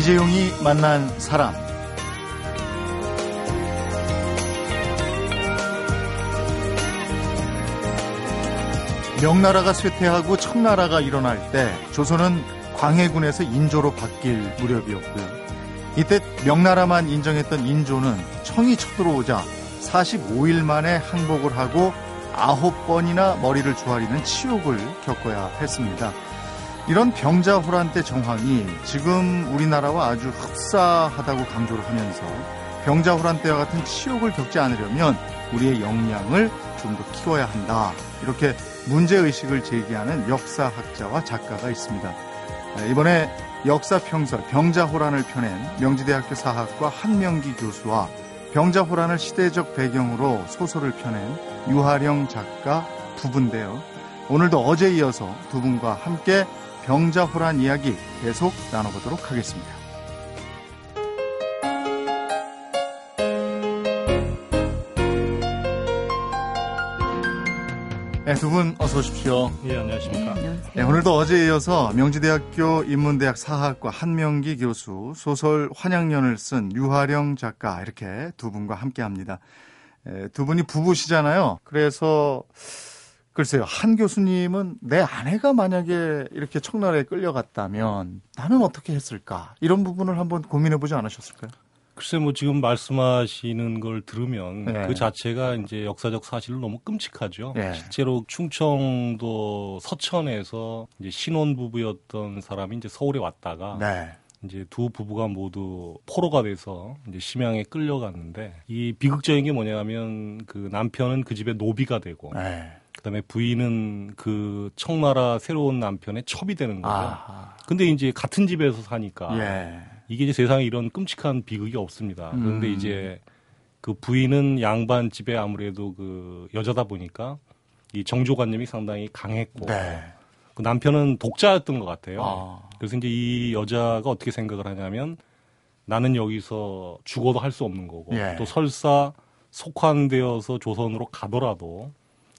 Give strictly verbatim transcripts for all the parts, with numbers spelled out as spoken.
이재용이 만난 사람. 명나라가 쇠퇴하고 청나라가 일어날 때 조선은 광해군에서 인조로 바뀔 무렵이었고요. 이때 명나라만 인정했던 인조는 청이 쳐들어오자 사십오 일 만에 항복을 하고 아홉 번이나 머리를 조아리는 치욕을 겪어야 했습니다. 이런 병자호란 때 정황이 지금 우리나라와 아주 흡사하다고 강조를 하면서 병자호란 때와 같은 치욕을 겪지 않으려면 우리의 역량을 좀 더 키워야 한다, 이렇게 문제의식을 제기하는 역사학자와 작가가 있습니다. 이번에 역사평설 병자호란을 펴낸 명지대학교 사학과 한명기 교수와 병자호란을 시대적 배경으로 소설을 펴낸 유하령 작가 두 분인데요. 오늘도 어제 이어서 두 분과 함께 병자호란 이야기 계속 나눠보도록 하겠습니다. 네, 두 분 어서 오십시오. 예, 안녕하십니까. 네, 안녕하세요. 네, 오늘도 어제에 이어서 명지대학교 인문대학 사학과 한명기 교수, 소설 환양년을 쓴 유하령 작가, 이렇게 두 분과 함께합니다. 네, 두 분이 부부시잖아요. 그래서 글쎄요, 한 교수님은 내 아내가 만약에 이렇게 청나라에 끌려갔다면 나는 어떻게 했을까, 이런 부분을 한번 고민해보지 않으셨을까요? 글쎄, 뭐 지금 말씀하시는 걸 들으면 네. 그 자체가 이제 역사적 사실로 너무 끔찍하죠. 네. 실제로 충청도 서천에서 이제 신혼부부였던 사람이 이제 서울에 왔다가 네. 이제 두 부부가 모두 포로가 돼서 이제 심양에 끌려갔는데, 이 비극적인 게 뭐냐면 그 남편은 그 집에 노비가 되고 네. 그다음에 부인은 그 청나라 새로운 남편의 첩이 되는 거예요. 아하. 근데 이제 같은 집에서 사니까. 예. 이게 이제 세상에 이런 끔찍한 비극이 없습니다. 음. 그런데 이제 그 부인은 양반 집에 아무래도 그 여자다 보니까 이 정조관념이 상당히 강했고 네. 그 남편은 독자였던 것 같아요. 아. 그래서 이제 이 여자가 어떻게 생각을 하냐면, 나는 여기서 죽어도 할 수 없는 거고 예. 또 설사 속환되어서 조선으로 가더라도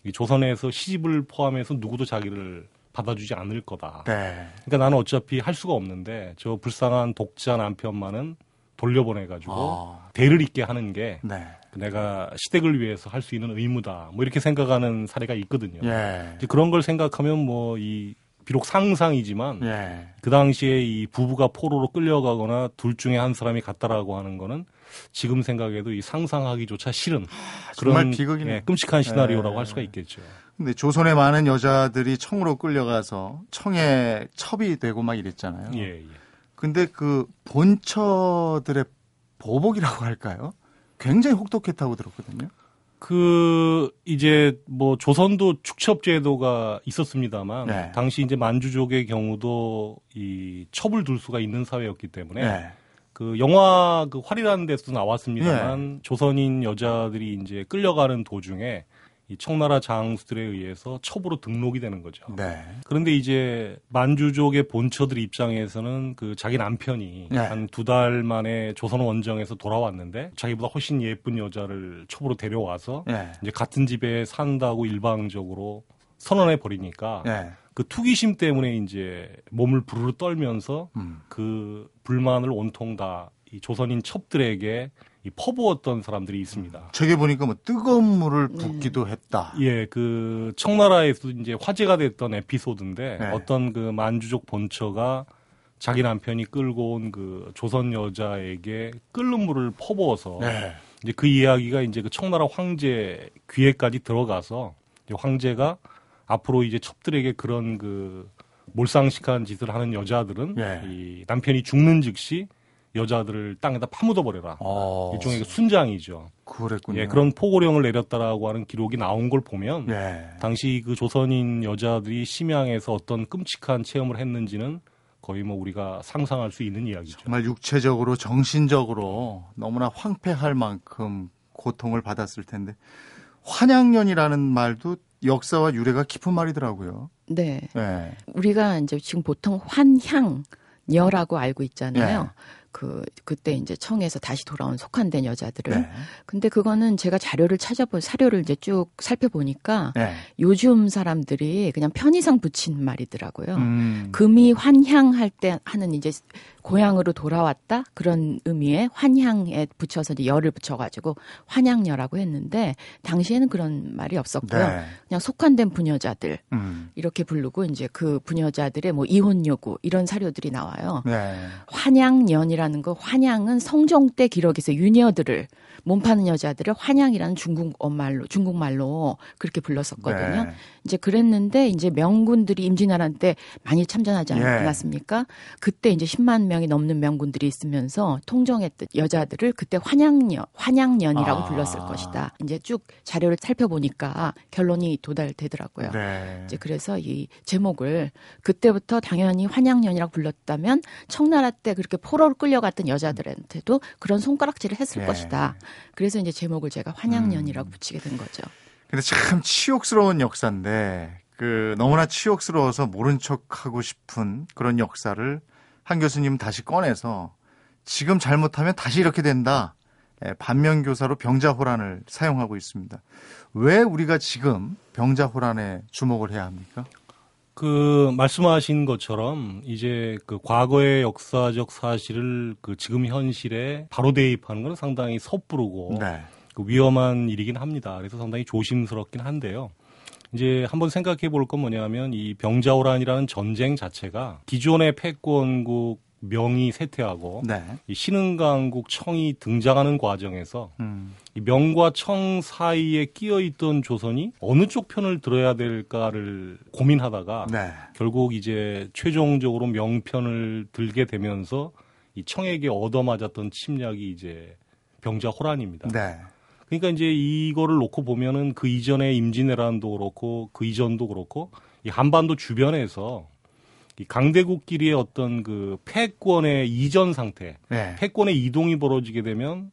이 조선에서 시집을 포함해서 누구도 자기를 받아주지 않을 거다. 네. 그러니까 나는 어차피 할 수가 없는데 저 불쌍한 독자 남편만은 돌려보내가지고 아. 대를 잇게 하는 게 네. 내가 시댁을 위해서 할 수 있는 의무다, 뭐 이렇게 생각하는 사례가 있거든요. 예. 이제 그런 걸 생각하면 뭐 이 비록 상상이지만 예. 그 당시에 이 부부가 포로로 끌려가거나 둘 중에 한 사람이 갔다라고 하는 거는 지금 생각해도 이 상상하기조차 싫은 하, 그런 정말 비극이네. 예, 끔찍한 시나리오라고 예. 할 수가 있겠죠. 근데 조선의 많은 여자들이 청으로 끌려가서 청에 첩이 되고 막 이랬잖아요. 예, 예. 근데 그 본처들의 보복이라고 할까요? 굉장히 혹독했다고 들었거든요. 그 이제 뭐 조선도 축첩제도가 있었습니다만 네. 당시 이제 만주족의 경우도 이 첩을 둘 수가 있는 사회였기 때문에 네. 그 영화 그 활이라는 데서도 나왔습니다만 네. 조선인 여자들이 이제 끌려가는 도중에 이 청나라 장수들에 의해서 첩으로 등록이 되는 거죠. 네. 그런데 이제 만주족의 본처들 입장에서는 그 자기 남편이 네. 한 두 달 만에 조선 원정에서 돌아왔는데 자기보다 훨씬 예쁜 여자를 첩으로 데려와서 네. 이제 같은 집에 산다고 일방적으로 선언해 버리니까 네. 그 투기심 때문에 이제 몸을 부르르 떨면서 음. 그 불만을 온통 다 이 조선인 첩들에게 이 퍼부었던 사람들이 있습니다. 저게 보니까 뭐 뜨거운 물을 붓기도 했다. 예, 그 청나라에서 이제 화제가 됐던 에피소드인데 네. 어떤 그 만주족 본처가 자기 남편이 끌고 온 그 조선 여자에게 끓는 물을 퍼부어서 네. 이제 그 이야기가 이제 그 청나라 황제 귀에까지 들어가서 이제 황제가 앞으로 이제 첩들에게 그런 그 몰상식한 짓을 하는 여자들은 네. 이 남편이 죽는 즉시 여자들을 땅에다 파묻어 버려라. 어... 일종의 순장이죠. 그랬군요. 예, 그런 포고령을 내렸다라고 하는 기록이 나온 걸 보면 예. 당시 그 조선인 여자들이 심양에서 어떤 끔찍한 체험을 했는지는 거의 뭐 우리가 상상할 수 있는 이야기죠. 정말 육체적으로, 정신적으로 너무나 황폐할 만큼 고통을 받았을 텐데, 환양년이라는 말도 역사와 유래가 깊은 말이더라고요. 네. 예. 우리가 이제 지금 보통 환향 여라고 알고 있잖아요. 네. 그 그때 이제 청에서 다시 돌아온 속환된 여자들을. 네. 근데 그거는 제가 자료를 찾아본 사료를 이제 쭉 살펴보니까 네. 요즘 사람들이 그냥 편의상 붙인 말이더라고요. 음. 금이 환향할 때 하는 이제 고향으로 돌아왔다 그런 의미의 환향에 붙여서 이제 열을 붙여가지고 환향녀라고 했는데 당시에는 그런 말이 없었고요. 네. 그냥 속환된 부녀자들 음. 이렇게 부르고 이제 그 부녀자들의 뭐 이혼 요구 이런 사료들이 나와요. 네. 환향년이라는 거 환향은 성종 때 기록에서 유녀들을 몸 파는 여자들을 환향이라는 중국말로 중국말로 그렇게 불렀었거든요. 네. 이제 그랬는데 이제 명군들이 임진왜란 때 많이 참전하지 않았습니까? 네. 그때 이제 십만 명이 넘는 명군들이 있으면서 통정했던 여자들을 그때 환향년, 환향년이라고 아. 불렀을 것이다. 이제 쭉 자료를 살펴보니까 결론이 도달되더라고요. 네. 이제 그래서 이 제목을 그때부터 당연히 환향년이라고 불렀다면 청나라 때 그렇게 포로로 끌려갔던 여자들한테도 그런 손가락질을 했을 네. 것이다. 그래서 이제 제목을 제가 환향년이라고 음. 붙이게 된 거죠. 근데 참 치욕스러운 역사인데 그 너무나 치욕스러워서 모른 척하고 싶은 그런 역사를 한 교수님 다시 꺼내서 지금 잘못하면 다시 이렇게 된다. 반면교사로 병자호란을 사용하고 있습니다. 왜 우리가 지금 병자호란에 주목을 해야 합니까? 그 말씀하신 것처럼 이제 그 과거의 역사적 사실을 그 지금 현실에 바로 대입하는 건 상당히 섣부르고 네. 그 위험한 일이긴 합니다. 그래서 상당히 조심스럽긴 한데요. 이제 한번 생각해 볼 건 뭐냐면 이 병자호란이라는 전쟁 자체가 기존의 패권국 명이 쇠퇴하고 네. 이 신흥강국 청이 등장하는 과정에서 음. 이 명과 청 사이에 끼어있던 조선이 어느 쪽 편을 들어야 될까를 고민하다가 네. 결국 이제 최종적으로 명편을 들게 되면서 이 청에게 얻어맞았던 침략이 이제 병자호란입니다. 네. 그러니까 이제 이거를 놓고 보면은 그 이전에 임진왜란도 그렇고 그 이전도 그렇고 이 한반도 주변에서 이 강대국끼리의 어떤 그 패권의 이전 상태, 네. 패권의 이동이 벌어지게 되면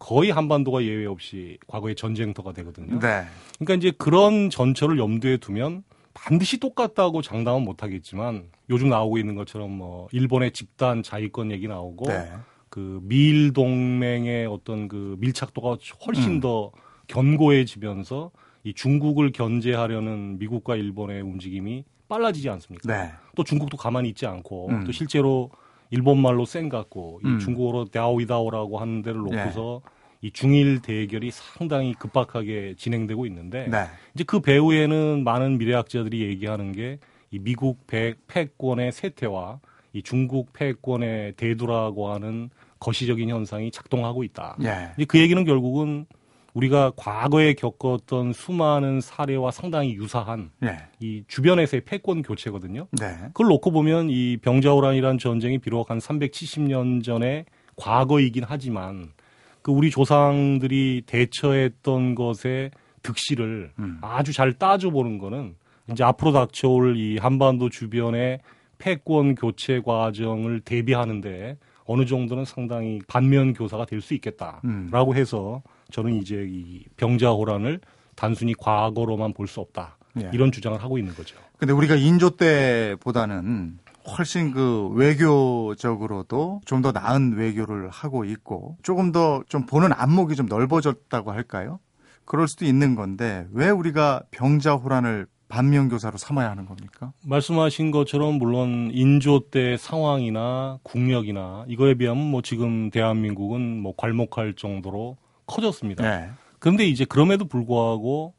거의 한반도가 예외 없이 과거의 전쟁터가 되거든요. 네. 그러니까 이제 그런 전철을 염두에 두면 반드시 똑같다고 장담은 못하겠지만 요즘 나오고 있는 것처럼 뭐 일본의 집단 자위권 얘기 나오고. 네. 그 미일 동맹의 어떤 그 밀착도가 훨씬 음. 더 견고해지면서 이 중국을 견제하려는 미국과 일본의 움직임이 빨라지지 않습니까? 네. 또 중국도 가만히 있지 않고 음. 또 실제로 일본 말로 센 같고 음. 이 중국어로 다오이다오라고 하는 데를 놓고서 네. 이 중일 대결이 상당히 급박하게 진행되고 있는데 네. 이제 그 배후에는 많은 미래학자들이 얘기하는 게 이 미국 배, 패권의 쇠퇴와 이 중국 패권의 대두라고 하는 거시적인 현상이 작동하고 있다. 예. 이제 그 얘기는 결국은 우리가 과거에 겪었던 수많은 사례와 상당히 유사한 예. 이 주변에서의 패권 교체거든요. 네. 그걸 놓고 보면 이 병자호란이라는 전쟁이 비록 한 삼백칠십 년 전의 과거이긴 하지만 그 우리 조상들이 대처했던 것의 득실을 음. 아주 잘 따져보는 거는 이제 앞으로 닥쳐올 이 한반도 주변의 패권 교체 과정을 대비하는데 어느 정도는 상당히 반면 교사가 될 수 있겠다라고 음. 해서 저는 이제 이 병자호란을 단순히 과거로만 볼 수 없다. 예. 이런 주장을 하고 있는 거죠. 근데 우리가 인조 때보다는 훨씬 그 외교적으로도 좀 더 나은 외교를 하고 있고 조금 더 좀 보는 안목이 좀 넓어졌다고 할까요? 그럴 수도 있는 건데 왜 우리가 병자호란을 반면교사로 삼아야 하는 겁니까? 말씀하신 것처럼 물론 인조 때 상황이나 국력이나 이거에 비하면 뭐 지금 대한민국은 뭐 괄목할 정도로 커졌습니다. 네. 그런데 이제 그럼에도 불구하고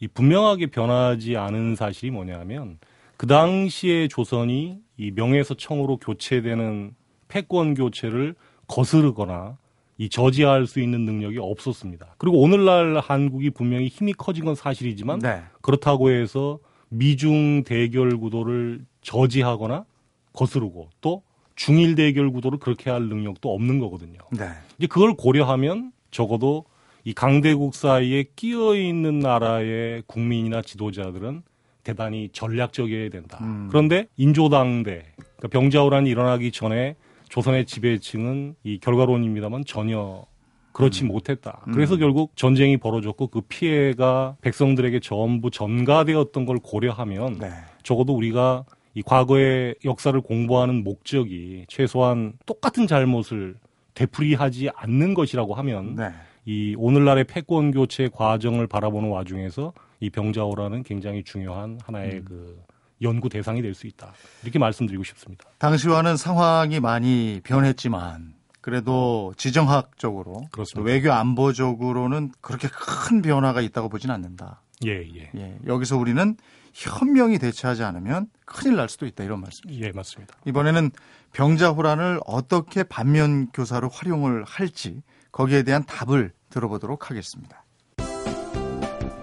이 분명하게 변하지 않은 사실이 뭐냐면 그 당시에 조선이 이 명에서 청으로 교체되는 패권 교체를 거스르거나 이 저지할 수 있는 능력이 없었습니다. 그리고 오늘날 한국이 분명히 힘이 커진 건 사실이지만 네. 그렇다고 해서 미중 대결 구도를 저지하거나 거스르고 또 중일 대결 구도를 그렇게 할 능력도 없는 거거든요. 네. 이제 그걸 고려하면 적어도 이 강대국 사이에 끼어 있는 나라의 국민이나 지도자들은 대단히 전략적이어야 된다. 음. 그런데 인조당대, 그러니까 병자호란이 일어나기 전에 조선의 지배층은 이 결과론입니다만 전혀 그렇지 음. 못했다. 그래서 음. 결국 전쟁이 벌어졌고 그 피해가 백성들에게 전부 전가되었던 걸 고려하면 네. 적어도 우리가 이 과거의 역사를 공부하는 목적이 최소한 똑같은 잘못을 되풀이하지 않는 것이라고 하면 네. 이 오늘날의 패권 교체 과정을 바라보는 와중에서 이 병자호란은 굉장히 중요한 하나의 음. 그 연구 대상이 될 수 있다. 이렇게 말씀드리고 싶습니다. 당시와는 상황이 많이 변했지만 그래도 지정학적으로 그렇습니다. 외교 안보적으로는 그렇게 큰 변화가 있다고 보진 않는다. 예, 예. 예, 여기서 우리는 현명히 대처하지 않으면 큰일 날 수도 있다 이런 말씀이죠. 예, 맞습니다. 이번에는 병자호란을 어떻게 반면 교사로 활용을 할지 거기에 대한 답을 들어보도록 하겠습니다.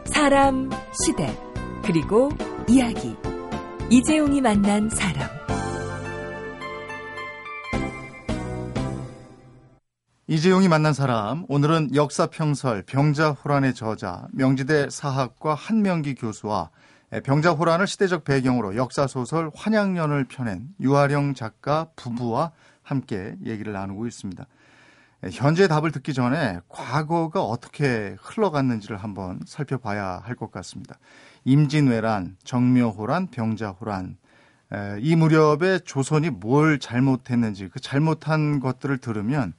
사람, 시대, 그리고 이야기. 이재용이 만난 사람. 이재용이 만난 사람, 오늘은 역사평설 병자호란의 저자, 명지대 사학과 한명기 교수와 병자호란을 시대적 배경으로 역사소설 환양년을 펴낸 유하령 작가 부부와 함께 얘기를 나누고 있습니다. 현재의 답을 듣기 전에 과거가 어떻게 흘러갔는지를 한번 살펴봐야 할 것 같습니다. 임진왜란, 정묘호란, 병자호란 이 무렵에 조선이 뭘 잘못했는지 그 잘못한 것들을 들으면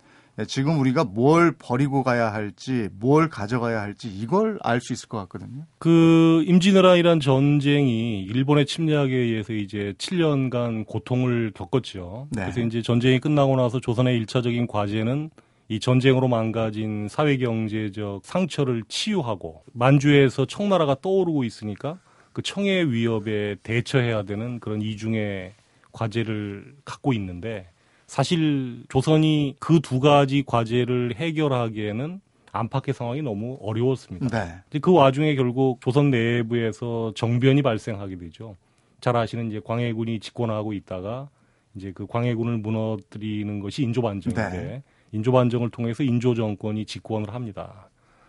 지금 우리가 뭘 버리고 가야 할지 뭘 가져가야 할지 이걸 알 수 있을 것 같거든요. 그 임진왜란이란 전쟁이 일본의 침략에 의해서 이제 칠 년간 고통을 겪었죠. 네. 그래서 이제 전쟁이 끝나고 나서 조선의 일차적인 과제는 이 전쟁으로 망가진 사회경제적 상처를 치유하고 만주에서 청나라가 떠오르고 있으니까 그 청의 위협에 대처해야 되는 그런 이중의 과제를 갖고 있는데 사실 조선이 그 두 가지 과제를 해결하기에는 안팎의 상황이 너무 어려웠습니다. 네. 그 와중에 결국 조선 내부에서 정변이 발생하게 되죠. 잘 아시는 이제 광해군이 집권하고 있다가 이제 그 광해군을 무너뜨리는 것이 인조반정인데 네. 인조반정을 통해서 인조 정권이 집권을 합니다.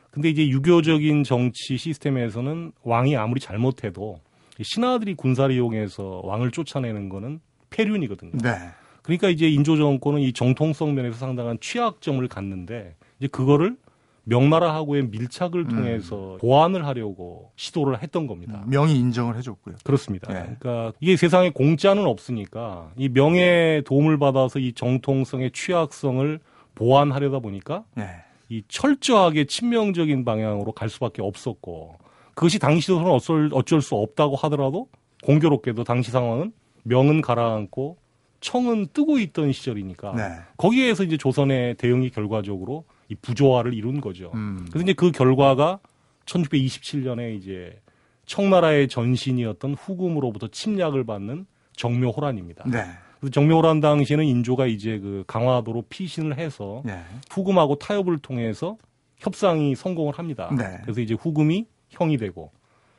근데 이제 유교적인 정치 시스템에서는 왕이 아무리 잘못해도 신하들이 군사를 이용해서 왕을 쫓아내는 거는 폐륜이거든요. 네. 그러니까 이제 인조 정권은 이 정통성 면에서 상당한 취약점을 갖는데 이제 그거를 명나라하고의 밀착을 통해서 음. 보완을 하려고 시도를 했던 겁니다. 명이 인정을 해줬고요. 그렇습니다. 네. 그러니까 이게 세상에 공짜는 없으니까 이 명의 도움을 받아서 이 정통성의 취약성을 보완하려다 보니까 네. 이 철저하게 친명적인 방향으로 갈 수밖에 없었고 그것이 당시로서는 어쩔, 어쩔 수 없다고 하더라도 공교롭게도 당시 상황은 명은 가라앉고 청은 뜨고 있던 시절이니까 네. 거기에서 이제 조선의 대응이 결과적으로 이 부조화를 이룬 거죠. 음. 그래서 이제 그 결과가 천육백이십칠 년에 이제 청나라의 전신이었던 후금으로부터 침략을 받는 정묘호란입니다. 네. 그래서 정묘호란 당시에는 인조가 이제 그 강화도로 피신을 해서 네. 후금하고 타협을 통해서 협상이 성공을 합니다. 네. 그래서 이제 후금이 형이 되고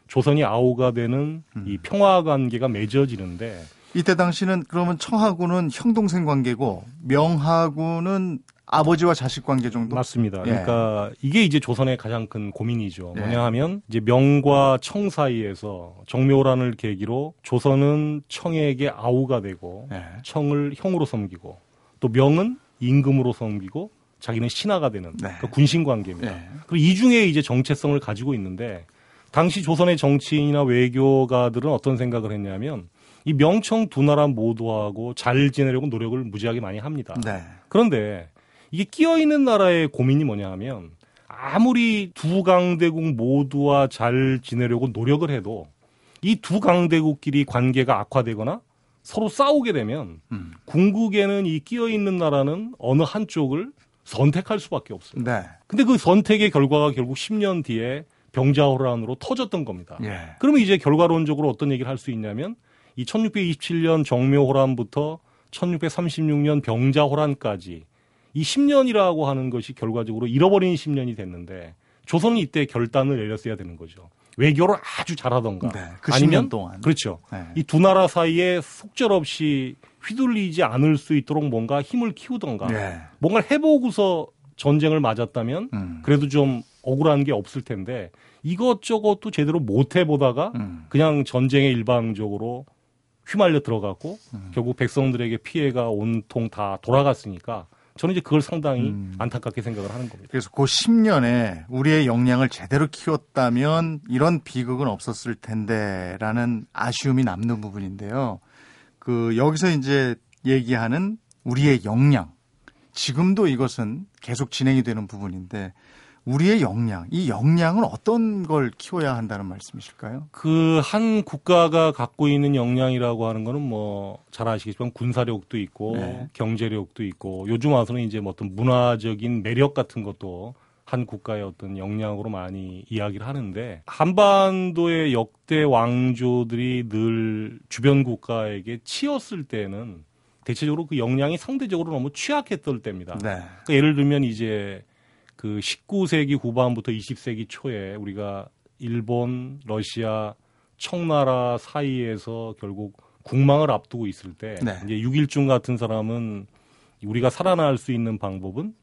조선이 아오가 되는 음. 이 평화 관계가 맺어지는데. 이때 당시는 그러면 청하고는 형동생 관계고 명하고는 아버지와 자식 관계 정도? 맞습니다. 예. 그러니까 이게 이제 조선의 가장 큰 고민이죠. 예. 뭐냐 하면 이제 명과 청 사이에서 정묘호란을 계기로 조선은 청에게 아우가 되고 예. 청을 형으로 섬기고 또 명은 임금으로 섬기고 자기는 신하가 되는 네. 그러니까 군신 관계입니다. 예. 그리고 이 중에 이제 정체성을 가지고 있는데 당시 조선의 정치인이나 외교가들은 어떤 생각을 했냐면 이 명청 두 나라 모두하고 잘 지내려고 노력을 무지하게 많이 합니다. 네. 그런데 이게 끼어있는 나라의 고민이 뭐냐 하면 아무리 두 강대국 모두와 잘 지내려고 노력을 해도 이 두 강대국끼리 관계가 악화되거나 서로 싸우게 되면 음. 궁극에는 이 끼어있는 나라는 어느 한쪽을 선택할 수밖에 없어요. 네. 근데 그 선택의 결과가 결국 십 년 뒤에 병자호란으로 터졌던 겁니다. 예. 그러면 이제 결과론적으로 어떤 얘기를 할 수 있냐면 이 천육백이십칠 년 정묘호란부터 천육백삼십육 년 병자호란까지 이 십 년이라고 하는 것이 결과적으로 잃어버린 십 년이 됐는데 조선은 이때 결단을 내렸어야 되는 거죠. 외교를 아주 잘하던가 네, 그 아니면 십 년 동안. 그렇죠. 네. 이 두 나라 사이에 속절없이 휘둘리지 않을 수 있도록 뭔가 힘을 키우던가 네. 뭔가를 해보고서 전쟁을 맞았다면 음. 그래도 좀 억울한 게 없을 텐데 이것저것도 제대로 못 해보다가 음. 그냥 전쟁에 일방적으로 휘말려 들어갔고 음. 결국 백성들에게 피해가 온통 다 돌아갔으니까 저는 이제 그걸 상당히 음. 안타깝게 생각을 하는 겁니다. 그래서 그 십 년에 우리의 역량을 제대로 키웠다면 이런 비극은 없었을 텐데라는 아쉬움이 남는 부분인데요. 그 여기서 이제 얘기하는 우리의 역량, 지금도 이것은 계속 진행이 되는 부분인데 우리의 역량, 이 역량은 어떤 걸 키워야 한다는 말씀이실까요? 그 한 국가가 갖고 있는 역량이라고 하는 거는 뭐 잘 아시겠지만 군사력도 있고 네. 경제력도 있고 요즘 와서는 이제 뭐 어떤 문화적인 매력 같은 것도 한 국가의 어떤 역량으로 많이 이야기를 하는데 한반도의 역대 왕조들이 늘 주변 국가에게 치였을 때는 대체적으로 그 역량이 상대적으로 너무 취약했던 때입니다. 네. 그러니까 예를 들면 이제 그 십구 세기 후반부터 이십 세기 초에 우리가 일본, 러시아, 청나라 사이에서 결국 국망을 앞두고 있을 때 네. 이제 육일중 같은 사람은 우리가 살아날 수 있는 방법은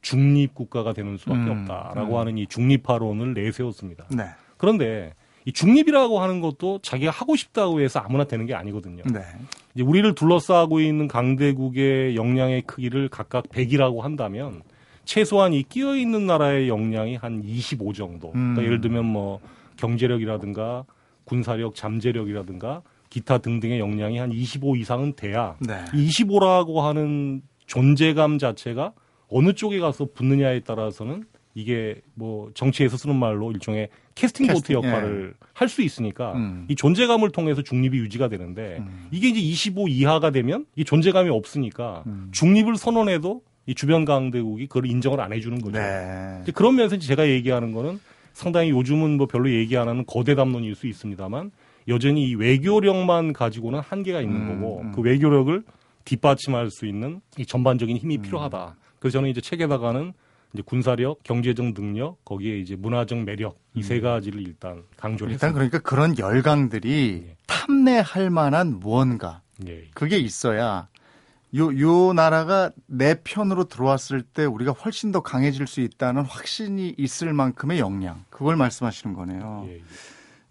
중립 국가가 되는 수밖에 음, 없다라고 음. 하는 이 중립화론을 내세웠습니다. 네. 그런데 이 중립이라고 하는 것도 자기가 하고 싶다고 해서 아무나 되는 게 아니거든요. 네. 이제 우리를 둘러싸고 있는 강대국의 역량의 크기를 각각 백이라고 한다면 최소한 이 끼어 있는 나라의 역량이 한 이십오 정도. 그러니까 음. 예를 들면 뭐 경제력이라든가 군사력, 잠재력이라든가 기타 등등의 역량이 한 이십오 이상은 돼야 네. 이십오라고 하는 존재감 자체가 어느 쪽에 가서 붙느냐에 따라서는 이게 뭐 정치에서 쓰는 말로 일종의 캐스팅 보트 역할을 예. 할 수 있으니까 음. 이 존재감을 통해서 중립이 유지가 되는데 음. 이게 이제 이십오 이하가 되면 이 존재감이 없으니까 음. 중립을 선언해도 이 주변 강대국이 그걸 인정을 안 해주는 거죠. 네. 그런 면에서 제가 얘기하는 거는 상당히 요즘은 뭐 별로 얘기 안 하는 거대담론일 수 있습니다만 여전히 이 외교력만 가지고는 한계가 있는 음, 거고 음. 그 외교력을 뒷받침할 수 있는 이 전반적인 힘이 음. 필요하다. 그래서 저는 이제 책에다가는 이제 군사력, 경제적 능력, 거기에 이제 문화적 매력 이 세 가지를 일단 강조를 했습니다. 일단 그러니까 그런 열강들이 예. 탐내할 만한 무언가 예. 그게 있어야 요, 요 나라가 내 편으로 들어왔을 때 우리가 훨씬 더 강해질 수 있다는 확신이 있을 만큼의 역량. 그걸 말씀하시는 거네요. 예, 예.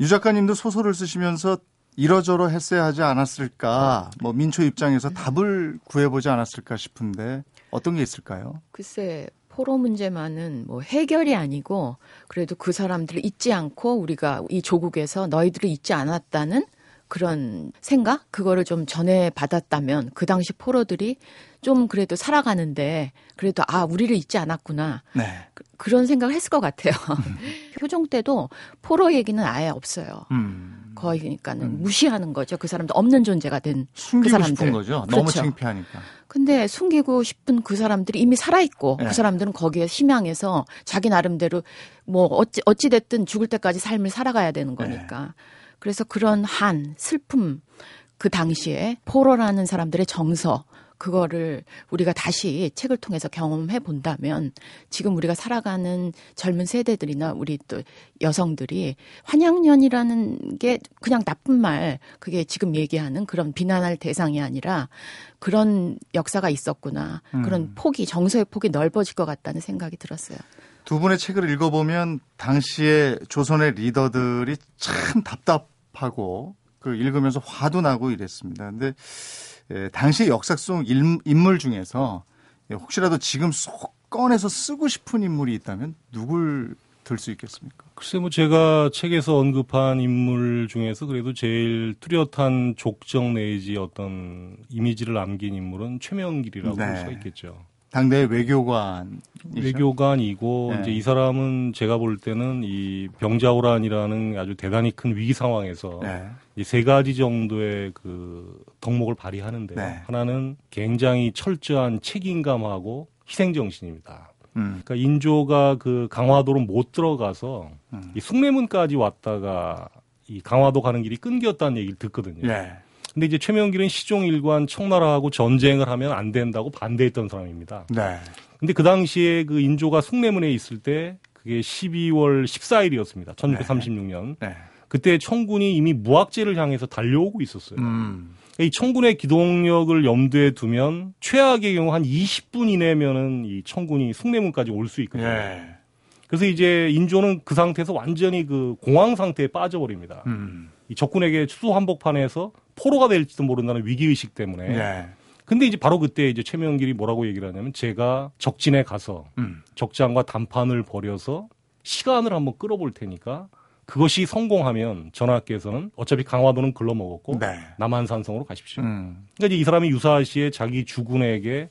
유 작가님도 소설을 쓰시면서 이러저러 했어야 하지 않았을까, 뭐 민초 입장에서 답을 구해보지 않았을까 싶은데 어떤 게 있을까요? 글쎄, 포로 문제만은 뭐 해결이 아니고 그래도 그 사람들을 잊지 않고 우리가 이 조국에서 너희들을 잊지 않았다는 그런 생각? 그거를 좀 전해받았다면 그 당시 포로들이 좀 그래도 살아가는데 그래도 아 우리를 잊지 않았구나. 네. 그, 그런 생각을 했을 것 같아요. 효종 때도 포로 얘기는 아예 없어요. 음. 거의 그러니까는 음. 무시하는 거죠. 그 사람들 없는 존재가 된 그 사람들. 숨기고 싶은 거죠. 그렇죠. 너무 창피하니까. 근데 숨기고 싶은 그 사람들이 이미 살아있고 네. 그 사람들은 거기에 심양해서 자기 나름대로 뭐 어찌, 어찌 됐든 죽을 때까지 삶을 살아가야 되는 거니까. 네. 그래서 그런 한, 슬픔, 그 당시에 포로라는 사람들의 정서, 그거를 우리가 다시 책을 통해서 경험해 본다면 지금 우리가 살아가는 젊은 세대들이나 우리 또 여성들이 환양년이라는 게 그냥 나쁜 말, 그게 지금 얘기하는 그런 비난할 대상이 아니라 그런 역사가 있었구나. 음. 그런 폭이, 정서의 폭이 넓어질 것 같다는 생각이 들었어요. 두 분의 책을 읽어보면 당시에 조선의 리더들이 참 답답하고 그 읽으면서 화도 나고 이랬습니다. 그런데 당시의 역사 속 인물 중에서 혹시라도 지금 쏙 꺼내서 쓰고 싶은 인물이 있다면 누굴 들 수 있겠습니까? 글쎄 뭐 제가 책에서 언급한 인물 중에서 그래도 제일 뚜렷한 족적 내지 어떤 이미지를 남긴 인물은 최명길이라고 네. 볼 수가 있겠죠. 당대의 외교관. 외교관이고, 네. 이제 이 사람은 제가 볼 때는 이 병자호란이라는 아주 대단히 큰 위기 상황에서 네. 이 세 가지 정도의 그 덕목을 발휘하는데요. 네. 하나는 굉장히 철저한 책임감하고 희생정신입니다. 음. 그러니까 인조가 그 강화도로 못 들어가서 음. 이 숭례문까지 왔다가 이 강화도 가는 길이 끊겼다는 얘기를 듣거든요. 네. 근데 이제 최명길은 시종일관 청나라하고 전쟁을 하면 안 된다고 반대했던 사람입니다. 네. 근데 그 당시에 그 인조가 숭례문에 있을 때 그게 십이월 십사일이었습니다. 천구백삼십육년. 네. 네. 그때 청군이 이미 무학재를 향해서 달려오고 있었어요. 음. 이 청군의 기동력을 염두에 두면 최악의 경우 한 이십 분 이내면은 이 청군이 숭례문까지 올 수 있거든요. 네. 그래서 이제 인조는 그 상태에서 완전히 그 공황 상태에 빠져버립니다. 음. 이 적군에게 수소 한복판에서 포로가 될지도 모른다는 위기의식 때문에. 네. 근데 이제 바로 그때 이제 최명길이 뭐라고 얘기를 하냐면 제가 적진에 가서 음. 적장과 담판을 벌여서 시간을 한번 끌어볼 테니까 그것이 성공하면 전학교에서는 어차피 강화도는 글러먹었고 네. 남한산성으로 가십시오. 음. 그러니까 이제 이 사람이 유사시에 자기 주군에게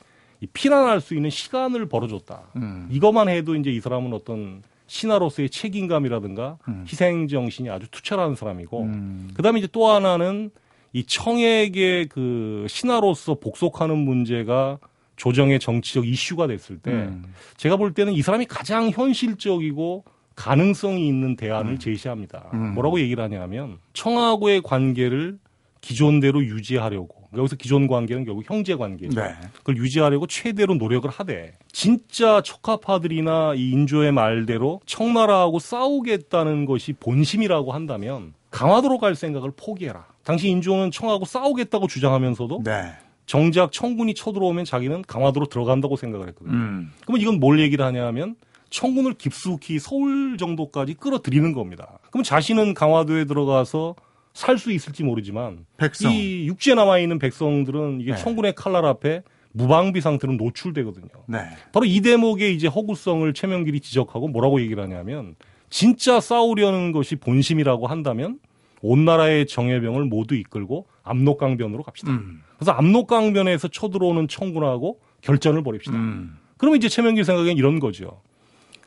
피난할 수 있는 시간을 벌어줬다. 음. 이것만 해도 이제 이 사람은 어떤 신하로서의 책임감이라든가 음. 희생정신이 아주 투철한 사람이고 음. 그다음에 이제 또 하나는 이 청에게 그 신하로서 복속하는 문제가 조정의 정치적 이슈가 됐을 때 음. 제가 볼 때는 이 사람이 가장 현실적이고 가능성이 있는 대안을 음. 제시합니다. 음. 뭐라고 얘기를 하냐 하면 청하고의 관계를 기존대로 유지하려고 여기서 기존 관계는 결국 형제 관계죠. 네. 그걸 유지하려고 최대로 노력을 하되 진짜 척화파들이나 이 인조의 말대로 청나라하고 싸우겠다는 것이 본심이라고 한다면 강화도로 갈 생각을 포기해라. 당시 인조는 청하고 싸우겠다고 주장하면서도 네. 정작 청군이 쳐들어오면 자기는 강화도로 들어간다고 생각을 했거든요. 음. 그러면 이건 뭘 얘기를 하냐 하면 청군을 깊숙이 서울 정도까지 끌어들이는 겁니다. 그럼 자신은 강화도에 들어가서 살 수 있을지 모르지만 백성. 이 육지에 남아있는 백성들은 이게 네. 청군의 칼날 앞에 무방비 상태로 노출되거든요. 네. 바로 이 대목에 이제 허구성을 최명길이 지적하고 뭐라고 얘기를 하냐면 진짜 싸우려는 것이 본심이라고 한다면 온 나라의 정예병을 모두 이끌고 압록강변으로 갑시다. 음. 그래서 압록강변에서 쳐들어오는 청군하고 결전을 벌입시다. 음. 그러면 이제 최명길 생각엔 이런 거죠.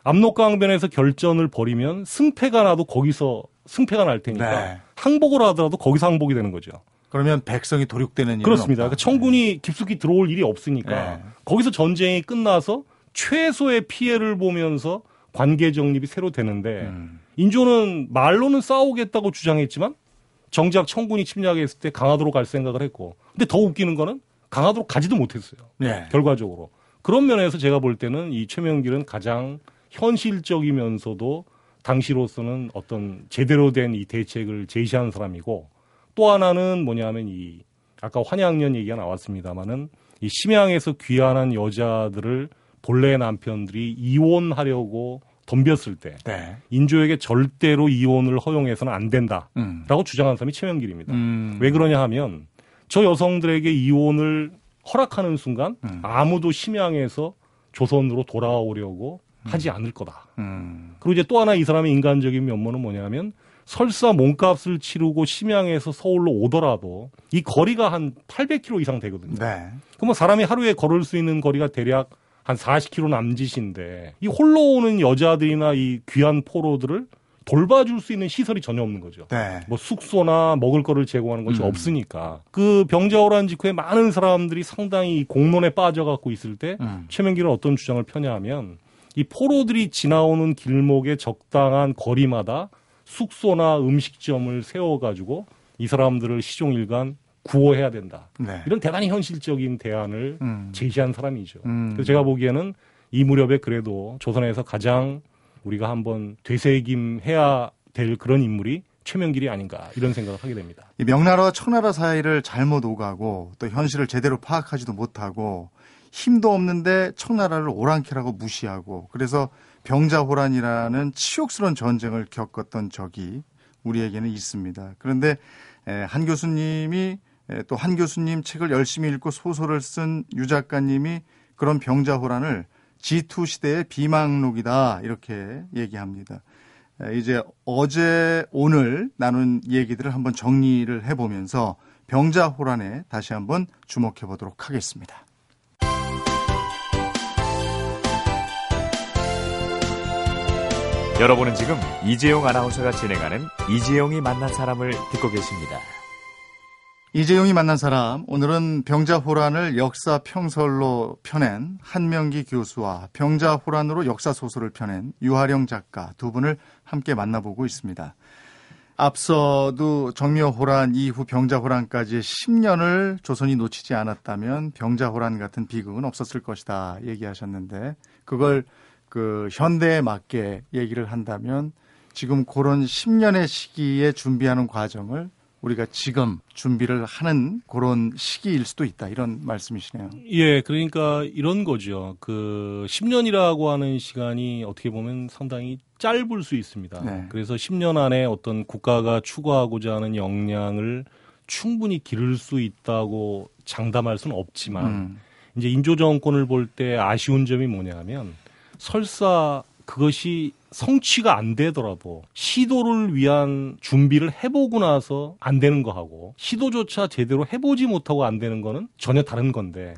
압록강변에서 결전을 벌이면 승패가 나도 거기서 승패가 날 테니까 네. 항복을 하더라도 거기서 항복이 되는 거죠. 그러면 백성이 도륙되는 일은 그렇습니다. 없다. 그러니까 청군이 깊숙이 들어올 일이 없으니까 네. 거기서 전쟁이 끝나서 최소의 피해를 보면서 관계 정립이 새로 되는데 음. 인조는 말로는 싸우겠다고 주장했지만 정작 청군이 침략했을 때 강화도로 갈 생각을 했고 근데 더 웃기는 거는 강화도로 가지도 못했어요. 네. 결과적으로. 그런 면에서 제가 볼 때는 이 최명길은 가장 현실적이면서도 당시로서는 어떤 제대로 된 이 대책을 제시한 사람이고 또 하나는 뭐냐면 이 아까 환양년 얘기가 나왔습니다만은 이 심양에서 귀환한 여자들을 본래 남편들이 이혼하려고 덤볐을 때 네. 인조에게 절대로 이혼을 허용해서는 안 된다라고 음. 주장한 사람이 최명길입니다. 음. 왜 그러냐 하면 저 여성들에게 이혼을 허락하는 순간 음. 아무도 심양에서 조선으로 돌아오려고 하지 않을 거다. 음. 그리고 이제 또 하나 이 사람의 인간적인 면모는 뭐냐면 설사 몸값을 치르고 심양에서 서울로 오더라도 이 거리가 한 팔백 킬로미터 이상 되거든요. 네. 그러면 사람이 하루에 걸을 수 있는 거리가 대략 한 사십 킬로미터 남짓인데 이 홀로 오는 여자들이나 이 귀한 포로들을 돌봐줄 수 있는 시설이 전혀 없는 거죠. 네. 뭐 숙소나 먹을 거를 제공하는 것이 음. 없으니까 그 병자호란 직후에 많은 사람들이 상당히 공론에 빠져갖고 있을 때 음. 최명길은 어떤 주장을 펴냐하면 이 포로들이 지나오는 길목의 적당한 거리마다 숙소나 음식점을 세워가지고 이 사람들을 시종일관 구호해야 된다. 네. 이런 대단히 현실적인 대안을 음. 제시한 사람이죠. 음. 그래서 제가 보기에는 이 무렵에 그래도 조선에서 가장 우리가 한번 되새김해야 될 그런 인물이 최명길이 아닌가 이런 생각을 하게 됩니다. 이 명나라와 청나라 사이를 잘못 오가고 또 현실을 제대로 파악하지도 못하고 힘도 없는데 청나라를 오랑캐라고 무시하고 그래서 병자호란이라는 치욕스러운 전쟁을 겪었던 적이 우리에게는 있습니다. 그런데 한 교수님이 또 한 교수님 책을 열심히 읽고 소설을 쓴 유 작가님이 그런 병자호란을 지투 시대의 비망록이다 이렇게 얘기합니다. 이제 어제 오늘 나눈 얘기들을 한번 정리를 해보면서 병자호란에 다시 한번 주목해 보도록 하겠습니다. 여러분은 지금 이재용 아나운서가 진행하는 이재용이 만난 사람을 듣고 계십니다. 이재용이 만난 사람, 오늘은 병자호란을 역사평설로 펴낸 한명기 교수와 병자호란으로 역사소설을 펴낸 유하령 작가 두 분을 함께 만나보고 있습니다. 앞서도 정묘호란 이후 병자호란까지 십 년을 조선이 놓치지 않았다면 병자호란 같은 비극은 없었을 것이다 얘기하셨는데 그걸 그 현대에 맞게 얘기를 한다면 지금 그런 십 년의 시기에 준비하는 과정을 우리가 지금 준비를 하는 그런 시기일 수도 있다. 이런 말씀이시네요. 예, 그러니까 이런 거죠. 그 십 년이라고 하는 시간이 어떻게 보면 상당히 짧을 수 있습니다. 네. 그래서 십 년 안에 어떤 국가가 추구하고자 하는 역량을 충분히 기를 수 있다고 장담할 수는 없지만 음. 이제 인조 정권을 볼 때 아쉬운 점이 뭐냐 하면 설사 그것이 성취가 안 되더라도 시도를 위한 준비를 해보고 나서 안 되는 거하고 시도조차 제대로 해보지 못하고 안 되는 거는 전혀 다른 건데,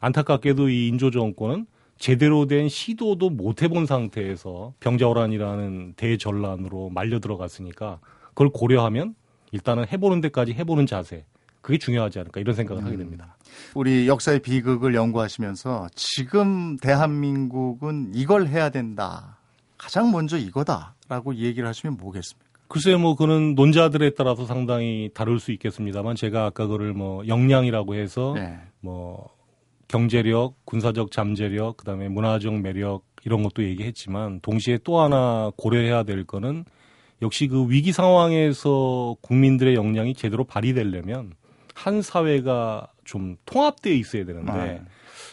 안타깝게도 이 인조 정권은 제대로 된 시도도 못 해본 상태에서 병자호란이라는 대전란으로 말려 들어갔으니까 그걸 고려하면 일단은 해보는 데까지 해보는 자세, 그게 중요하지 않을까, 이런 생각을 음. 하게 됩니다. 우리 역사의 비극을 연구하시면서 지금 대한민국은 이걸 해야 된다, 가장 먼저 이거다라고 얘기를 하시면 뭐겠습니까? 글쎄요, 뭐 그는 논자들에 따라서 상당히 다를 수 있겠습니다만, 제가 아까 그를 뭐 역량이라고 해서 네. 뭐 경제력, 군사적 잠재력, 그다음에 문화적 매력 이런 것도 얘기했지만, 동시에 또 하나 고려해야 될 거는 역시 그 위기 상황에서 국민들의 역량이 제대로 발휘되려면 한 사회가 좀 통합되어 있어야 되는데,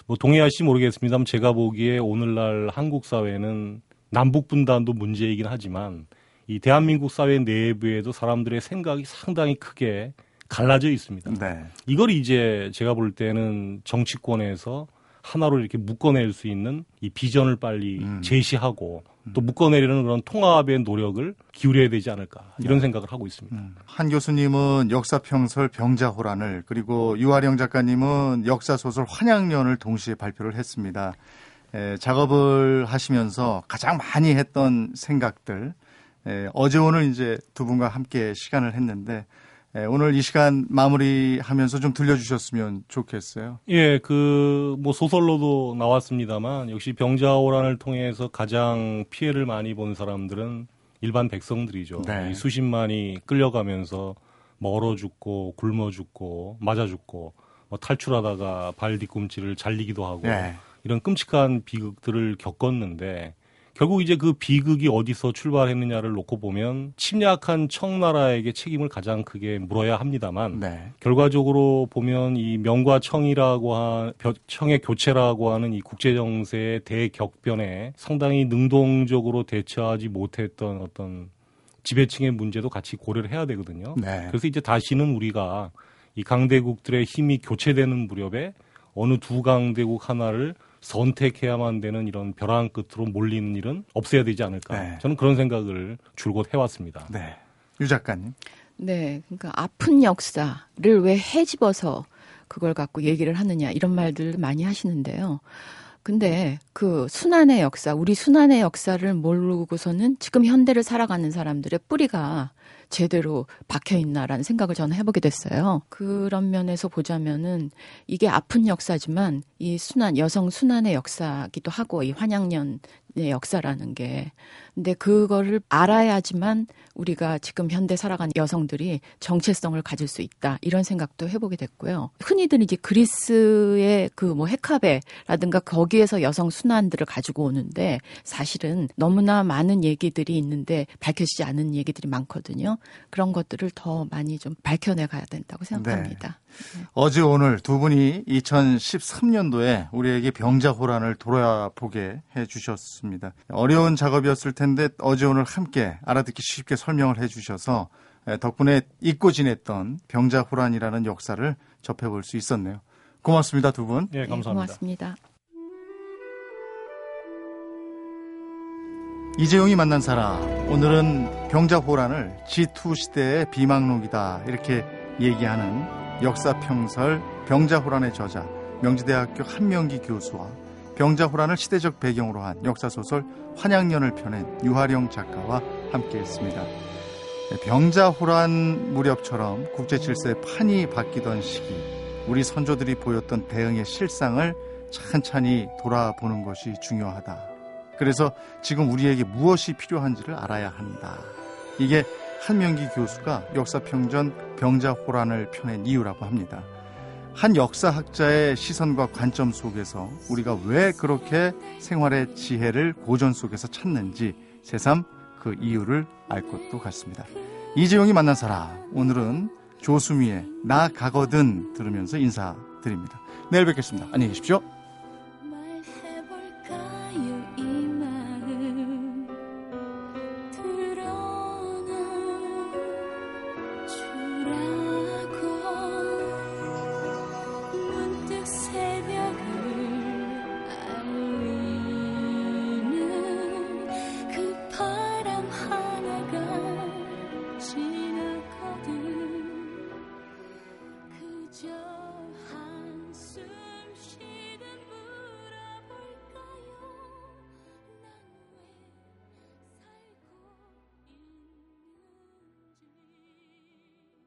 뭐 동의할지 모르겠습니다만 제가 보기에 오늘날 한국 사회는 남북 분단도 문제이긴 하지만 이 대한민국 사회 내부에도 사람들의 생각이 상당히 크게 갈라져 있습니다. 네. 이걸 이제 제가 볼 때는 정치권에서 하나로 이렇게 묶어낼 수 있는 이 비전을 빨리 음. 제시하고 또 묶어내려는 그런 통합의 노력을 기울여야 되지 않을까, 이런 네. 생각을 하고 있습니다. 음. 한 교수님은 역사평설 병자호란을, 그리고 유하령 작가님은 역사소설 환양년을 동시에 발표를 했습니다. 에, 작업을 하시면서 가장 많이 했던 생각들, 에, 어제 오늘 이제 두 분과 함께 시간을 했는데 오늘 이 시간 마무리하면서 좀 들려주셨으면 좋겠어요. 예, 그 뭐 소설로도 나왔습니다만 역시 병자호란을 통해서 가장 피해를 많이 본 사람들은 일반 백성들이죠. 네. 수십만이 끌려가면서 멀어 죽고 굶어 죽고 맞아 죽고 뭐 탈출하다가 발 뒤꿈치를 잘리기도 하고 네. 이런 끔찍한 비극들을 겪었는데, 결국 이제 그 비극이 어디서 출발했느냐를 놓고 보면 침략한 청나라에게 책임을 가장 크게 물어야 합니다만 네. 결과적으로 보면 이 명과 청이라고 한, 청의 교체라고 하는 이 국제정세의 대격변에 상당히 능동적으로 대처하지 못했던 어떤 지배층의 문제도 같이 고려를 해야 되거든요. 네. 그래서 이제 다시는 우리가 이 강대국들의 힘이 교체되는 무렵에 어느 두 강대국 하나를 선택해야만 되는 이런 벼랑 끝으로 몰리는 일은 없애야 되지 않을까. 네. 저는 그런 생각을 줄곧 해왔습니다. 네. 유 작가님. 네. 그러니까 아픈 역사를 왜 헤집어서 그걸 갖고 얘기를 하느냐, 이런 말들 많이 하시는데요. 근데 그 순환의 역사, 우리 순환의 역사를 모르고서는 지금 현대를 살아가는 사람들의 뿌리가 제대로 박혀있나라는 생각을 저는 해보게 됐어요. 그런 면에서 보자면은 이게 아픈 역사지만 이 순환, 여성 순환의 역사기도 하고 이 환양년의 역사라는 게, 근데 그거를 알아야지만 우리가 지금 현대 살아가는 여성들이 정체성을 가질 수 있다, 이런 생각도 해보게 됐고요. 흔히들 이제 그리스의 그 뭐 헤카베라든가 거기에서 여성 순환들을 가지고 오는데 사실은 너무나 많은 얘기들이 있는데 밝혀지지 않은 얘기들이 많거든요. 그런 것들을 더 많이 좀 밝혀내가야 된다고 생각합니다. 네. 네. 어제 오늘 두 분이 이천십삼 년도에 우리에게 병자호란을 돌아보게 해주셨습니다. 어려운 작업이었을 텐데 어제 오늘 함께 알아듣기 쉽게 설명을 해주셔서 덕분에 잊고 지냈던 병자호란이라는 역사를 접해볼 수 있었네요. 고맙습니다, 두 분. 네, 감사합니다. 네, 고맙습니다. 이재용이 만난 사람, 오늘은 병자호란을 지투 시대의 비망록이다 이렇게 얘기하는 역사평설 병자호란의 저자 명지대학교 한명기 교수와 병자호란을 시대적 배경으로 한 역사소설 환양년을 펴낸 유하령 작가와 함께했습니다. 병자호란 무렵처럼 국제 질서의 판이 바뀌던 시기, 우리 선조들이 보였던 대응의 실상을 찬찬히 돌아보는 것이 중요하다. 그래서 지금 우리에게 무엇이 필요한지를 알아야 한다. 이게 한명기 교수가 역사평전 병자호란을 펴낸 이유라고 합니다. 한 역사학자의 시선과 관점 속에서 우리가 왜 그렇게 생활의 지혜를 고전 속에서 찾는지 새삼 그 이유를 알 것도 같습니다. 이재용이 만난 사람, 오늘은 조수미의 나 가거든 들으면서 인사드립니다. 내일 뵙겠습니다. 안녕히 계십시오.